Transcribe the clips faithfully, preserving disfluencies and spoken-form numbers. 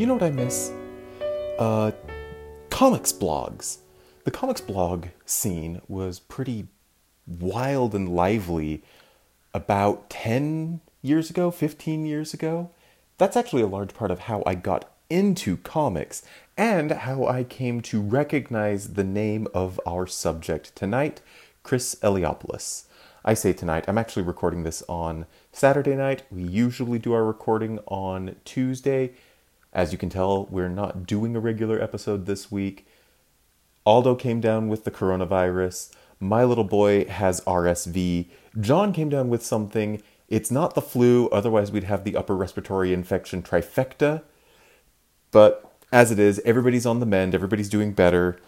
You know what I miss? Uh, comics blogs. The comics blog scene was pretty wild and lively about ten years ago, fifteen years ago. That's actually a large part of how I got into comics and how I came to recognize the name of our subject tonight, Chris Eliopoulos. I say tonight, I'm actually recording this on Saturday night. We usually do our recording on Tuesday. As you can tell, we're not doing a regular episode this week. Aldo came down with the coronavirus. My little boy has R S V. John came down with something. It's not the flu, otherwise we'd have the upper respiratory infection trifecta. But as it is, everybody's on the mend, everybody's doing better,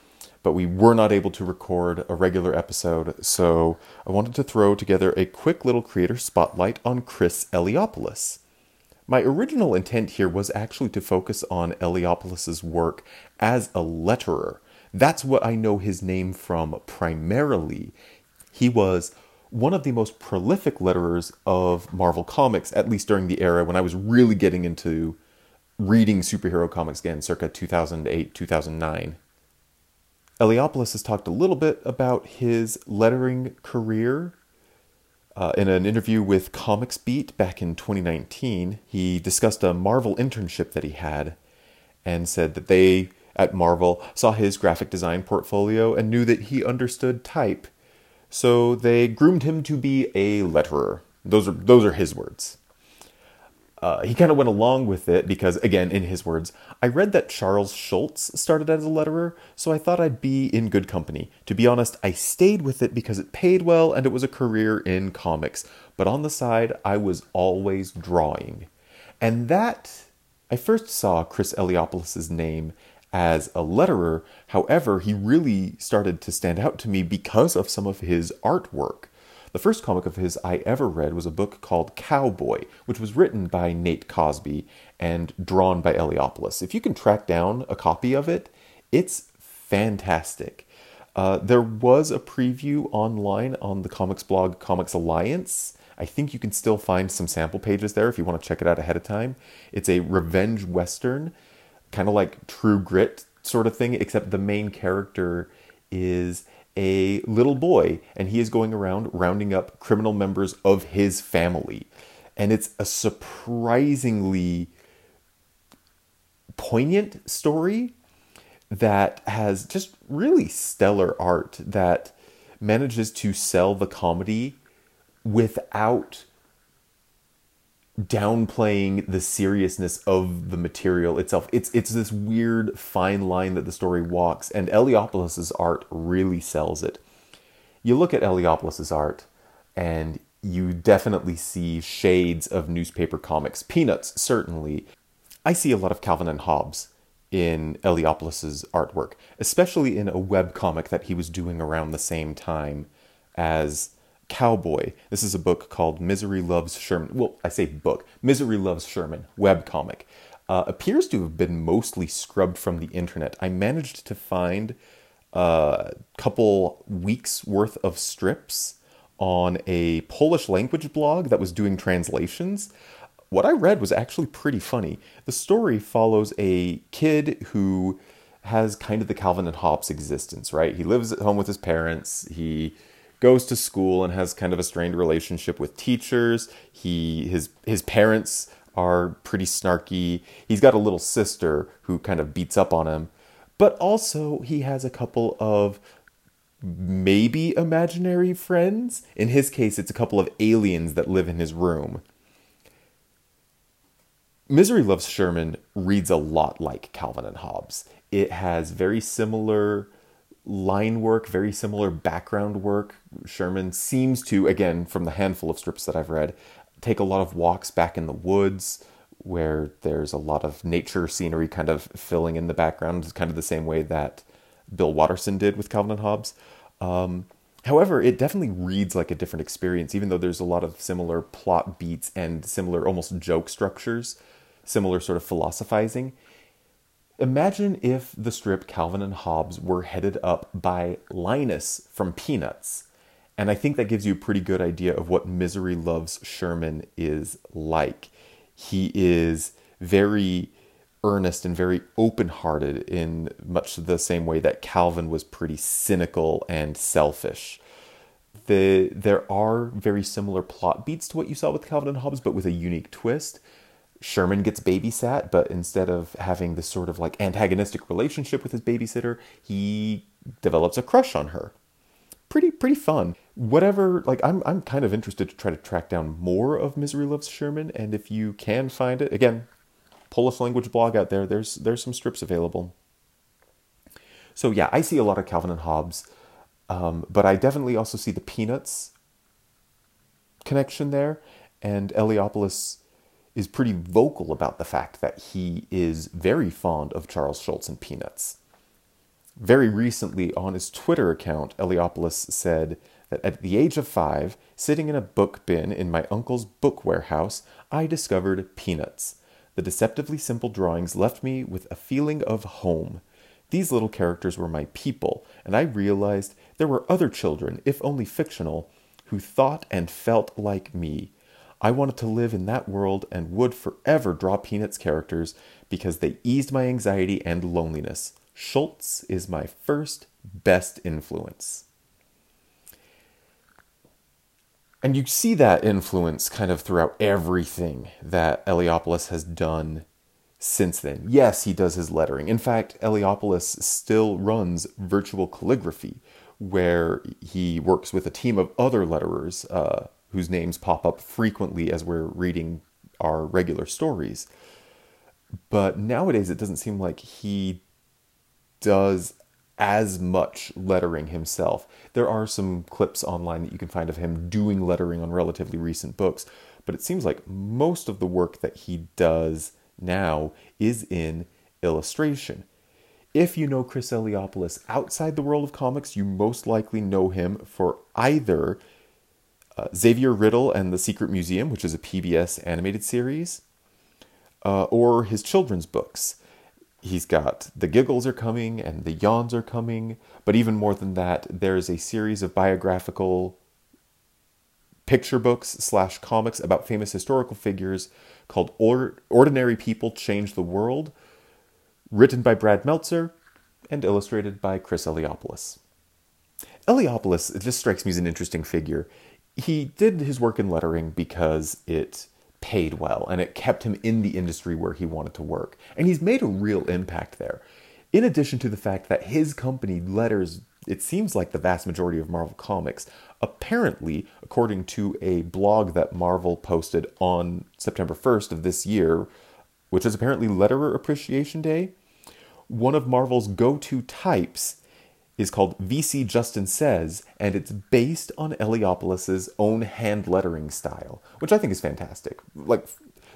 but we were not able to record a regular episode, so I wanted to throw together a quick little creator spotlight on Chris Eliopoulos. My original intent here was actually to focus on Eliopoulos' work as a letterer. That's what I know his name from primarily. He was one of the most prolific letterers of Marvel Comics, at least during the era when I was really getting into reading superhero comics again, circa two thousand eight, two thousand nine. Eliopoulos has talked a little bit about his lettering career. Uh, in an interview with Comics Beat back in twenty nineteen, he discussed a Marvel internship that he had and said that they, at Marvel, saw his graphic design portfolio and knew that he understood type. So they groomed him to be a letterer. Those are, those are his words. Uh, he kind of went along with it because, again, in his words, I read that Charles Schulz started as a letterer, so I thought I'd be in good company. To be honest, I stayed with it because it paid well and it was a career in comics. But on the side, I was always drawing. And that, I first saw Chris Eliopoulos' name as a letterer. However, he really started to stand out to me because of some of his artwork. The first comic of his I ever read was a book called Cowboy, which was written by Nate Cosby and drawn by Eliopoulos. If you can track down a copy of it, it's fantastic. Uh, there was a preview online on the comics blog Comics Alliance. I think you can still find some sample pages there if you want to check it out ahead of time. It's a revenge western, kind of like True Grit sort of thing, except the main character is a little boy, and he is going around rounding up criminal members of his family. And it's a surprisingly poignant story that has just really stellar art that manages to sell the comedy without downplaying the seriousness of the material itself. It's it's this weird fine line that the story walks, and Eliopoulos' art really sells it. You look at Eliopoulos' art, and you definitely see shades of newspaper comics. Peanuts, certainly. I see a lot of Calvin and Hobbes in Eliopoulos' artwork, especially in a webcomic that he was doing around the same time as Cowboy. This is a book called Misery Loves Sherman. Well, I say book. Misery Loves Sherman, webcomic. Uh, appears to have been mostly scrubbed from the internet. I managed to find a couple weeks worth of strips on a Polish language blog that was doing translations. What I read was actually pretty funny. The story follows a kid who has kind of the Calvin and Hobbes existence, right? He lives at home with his parents. He goes to school and has kind of a strained relationship with teachers. He his his parents are pretty snarky. He's got a little sister who kind of beats up on him. But also he has a couple of maybe imaginary friends. In his case, it's a couple of aliens that live in his room. Misery Loves Sherman reads a lot like Calvin and Hobbes. It has very similar line work, very similar background work. Sherman seems to, again, from the handful of strips that I've read, take a lot of walks back in the woods where there's a lot of nature scenery kind of filling in the background. It's kind of the same way that Bill Watterson did with Calvin and Hobbes. Um, however, it definitely reads like a different experience, even though there's a lot of similar plot beats and similar almost joke structures, similar sort of philosophizing. Imagine if the strip Calvin and Hobbes were headed up by Linus from Peanuts. And I think that gives you a pretty good idea of what Misery Loves Sherman is like. He is very earnest and very open-hearted in much the same way that Calvin was pretty cynical and selfish. The, there are very similar plot beats to what you saw with Calvin and Hobbes, but with a unique twist. Sherman gets babysat, but instead of having this sort of like antagonistic relationship with his babysitter, he develops a crush on her. Pretty, pretty fun. Whatever, like, I'm I'm kind of interested to try to track down more of Misery Loves Sherman, and if you can find it, again, Polish language blog out there, there's there's some strips available. So yeah, I see a lot of Calvin and Hobbes, um, but I definitely also see the Peanuts connection there, and Eliopoulos is pretty vocal about the fact that he is very fond of Charles Schulz and Peanuts. Very recently, on his Twitter account, Eliopoulos said that at the age of five, sitting in a book bin in my uncle's book warehouse, I discovered Peanuts. The deceptively simple drawings left me with a feeling of home. These little characters were my people, and I realized there were other children, if only fictional, who thought and felt like me. I wanted to live in that world and would forever draw Peanuts characters because they eased my anxiety and loneliness. Schulz is my first best influence. And you see that influence kind of throughout everything that Eliopoulos has done since then. Yes, he does his lettering. In fact, Eliopoulos still runs Virtual Calligraphy, where he works with a team of other letterers uh, whose names pop up frequently as we're reading our regular stories. But nowadays, it doesn't seem like he does as much lettering himself. There are some clips online that you can find of him doing lettering on relatively recent books, but it seems like most of the work that he does now is in illustration. If you know Chris Eliopoulos outside the world of comics, you most likely know him for either uh, Xavier Riddle and the Secret Museum, which is a P B S animated series, uh, or his children's books. He's got The Giggles Are Coming and The Yawns Are Coming, but even more than that, there's a series of biographical picture books slash comics about famous historical figures called or- Ordinary People Change the World, written by Brad Meltzer and illustrated by Chris Eliopoulos. Eliopoulos, this strikes me as an interesting figure. He did his work in lettering because it paid well, and it kept him in the industry where he wanted to work. And he's made a real impact there. In addition to the fact that his company letters, it seems like, the vast majority of Marvel Comics, apparently, according to a blog that Marvel posted on September first of this year, which is apparently Letterer Appreciation Day, one of Marvel's go-to types is called V C Justin Says, and it's based on Eliopoulos' own hand lettering style, which I think is fantastic. Like,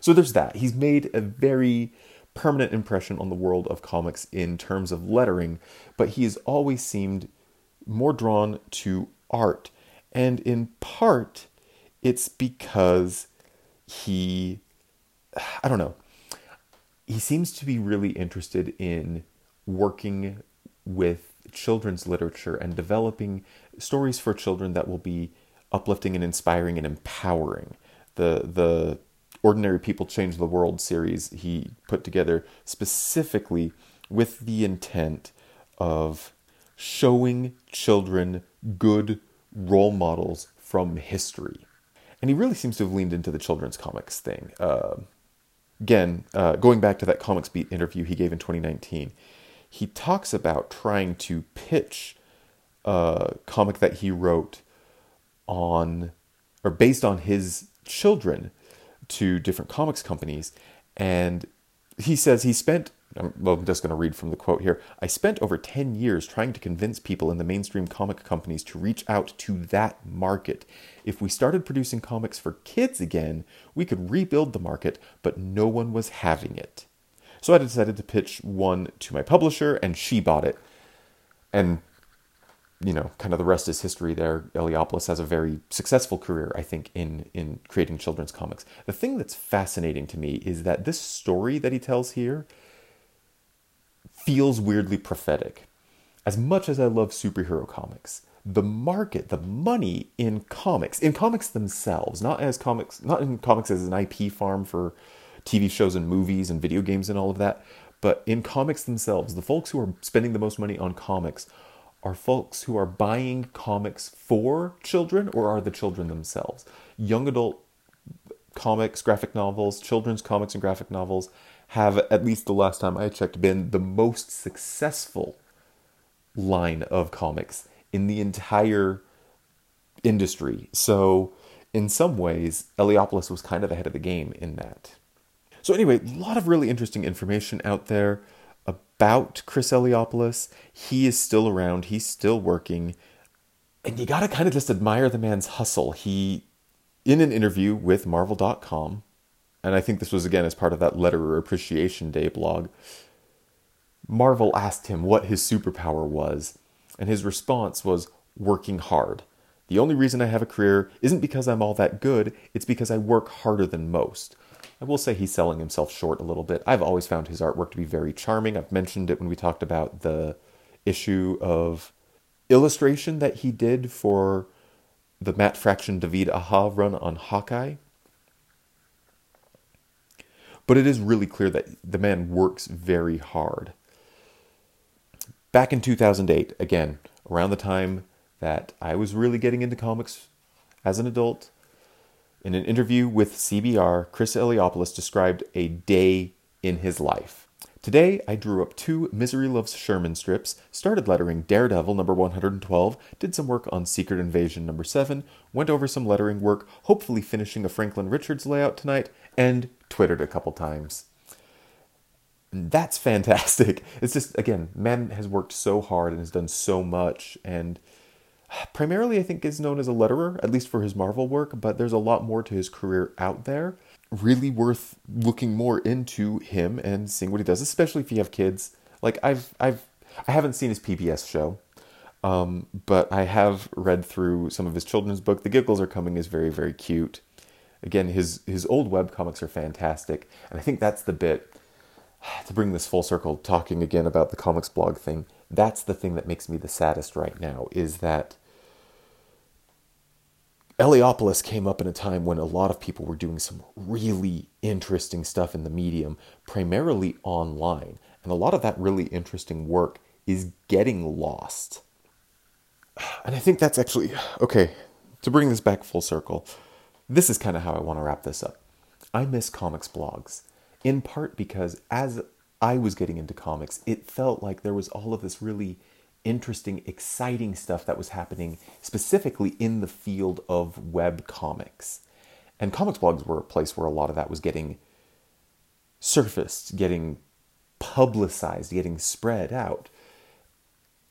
so there's that. He's made a very permanent impression on the world of comics in terms of lettering, but he has always seemed more drawn to art. And in part, it's because he, I don't know, he seems to be really interested in working with children's literature and developing stories for children that will be uplifting and inspiring and empowering. The the Ordinary People Change the World series he put together specifically with the intent of showing children good role models from history. And he really seems to have leaned into the children's comics thing. Uh, again, uh, going back to that Comics Beat interview he gave in twenty nineteen, he talks about trying to pitch a comic that he wrote on, or based on his children, to different comics companies. And he says he spent, well, I'm just going to read from the quote here, "I spent over ten years trying to convince people in the mainstream comic companies to reach out to that market. If we started producing comics for kids again, we could rebuild the market, but no one was having it. So I decided to pitch one to my publisher, and she bought it." And, you know, kind of the rest is history there. Eliopoulos has a very successful career, I think, in, in creating children's comics. The thing that's fascinating to me is that this story that he tells here feels weirdly prophetic. As much as I love superhero comics, the market, the money in comics, in comics themselves, not as comics, not in comics as an I P farm for T V shows and movies and video games and all of that, But in comics themselves, the folks who are spending the most money on comics are folks who are buying comics for children, or are the children themselves. Young adult comics, graphic novels, children's comics and graphic novels have, at least the last time I checked, been the most successful line of comics in the entire industry. So in some ways, Eliopoulos was kind of ahead of the game in that. So anyway, a lot of really interesting information out there about Chris Eliopoulos. He is still around. He's still working. And you got to kind of just admire the man's hustle. He, in an interview with Marvel dot com, and I think this was, again, as part of that Letterer Appreciation Day blog, Marvel asked him what his superpower was. And his response was, working hard. The only reason I have a career isn't because I'm all that good. It's because I work harder than most. I will say he's selling himself short a little bit. I've always found his artwork to be very charming. I've mentioned it when we talked about the issue of illustration that he did for the Matt Fraction David Aha run on Hawkeye. But it is really clear that the man works very hard. Back in two thousand eight, again, around the time that I was really getting into comics as an adult, in an interview with C B R, Chris Eliopoulos described a day in his life. Today, I drew up two Misery Loves Sherman strips, started lettering Daredevil number one hundred twelve, did some work on Secret Invasion number seven, went over some lettering work, hopefully finishing a Franklin Richards layout tonight, and twittered a couple times. That's fantastic. It's just, again, man has worked so hard and has done so much, and primarily, I think, is known as a letterer, at least for his Marvel work, but there's a lot more to his career out there. Really worth looking more into him and seeing what he does, especially if you have kids. Like, I've, I've, I haven't seen his P B S show, um, but I have read through some of his children's book. The Giggles Are Coming is very, very cute. Again, his, his old webcomics are fantastic, and I think that's the bit, to bring this full circle, talking again about the comics blog thing, that's the thing that makes me the saddest right now, is that Eliopoulos came up in a time when a lot of people were doing some really interesting stuff in the medium, primarily online. And a lot of that really interesting work is getting lost. And I think that's actually, okay, to bring this back full circle, this is kind of how I want to wrap this up. I miss comics blogs, in part because as I was getting into comics, it felt like there was all of this really interesting, exciting stuff that was happening specifically in the field of web comics. And comics blogs were a place where a lot of that was getting surfaced, getting publicized, getting spread out.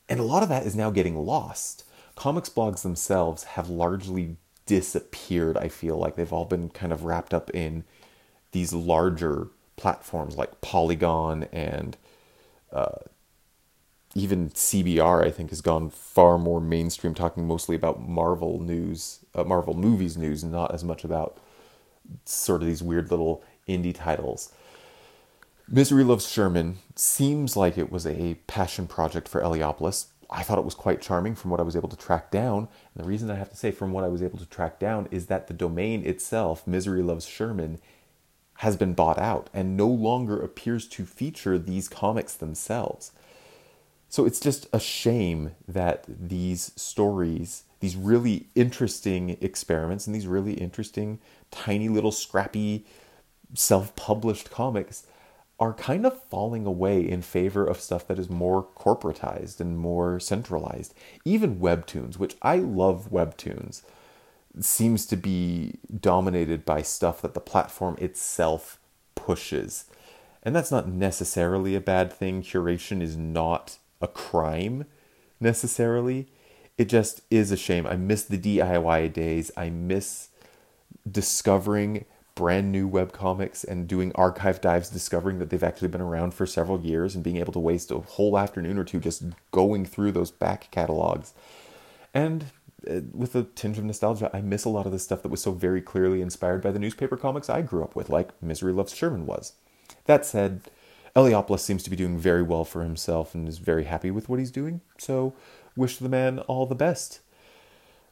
And a lot of that is now getting lost. Comics blogs themselves have largely disappeared, I feel like. They've all been kind of wrapped up in these larger platforms like Polygon, and uh, even C B R, I think, has gone far more mainstream, talking mostly about Marvel news, uh, Marvel movies news, not as much about sort of these weird little indie titles. Misery Loves Sherman seems like it was a passion project for Eliopoulos. I thought it was quite charming from what I was able to track down. And the reason I have to say from what I was able to track down is that the domain itself, Misery Loves Sherman, has been bought out and no longer appears to feature these comics themselves. So it's just a shame that these stories, these really interesting experiments and these really interesting tiny little scrappy self-published comics are kind of falling away in favor of stuff that is more corporatized and more centralized. Even Webtoons, which I love Webtoons, seems to be dominated by stuff that the platform itself pushes. And that's not necessarily a bad thing. Curation is not a crime, necessarily. It just is a shame. I miss the D I Y days. I miss discovering brand new webcomics and doing archive dives, discovering that they've actually been around for several years and being able to waste a whole afternoon or two just going through those back catalogs. And with a tinge of nostalgia, I miss a lot of the stuff that was so very clearly inspired by the newspaper comics I grew up with, like Misery Loves Sherman was. That said, Eliopoulos seems to be doing very well for himself and is very happy with what he's doing, so wish the man all the best.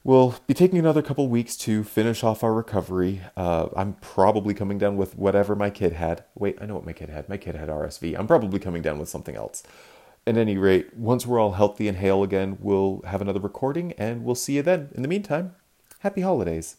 We'll be taking another couple weeks to finish off our recovery. Uh, I'm probably coming down with whatever my kid had. Wait, I know what my kid had. My kid had R S V. I'm probably coming down with something else. At any rate, once we're all healthy and hale again, we'll have another recording, and we'll see you then. In the meantime, happy holidays.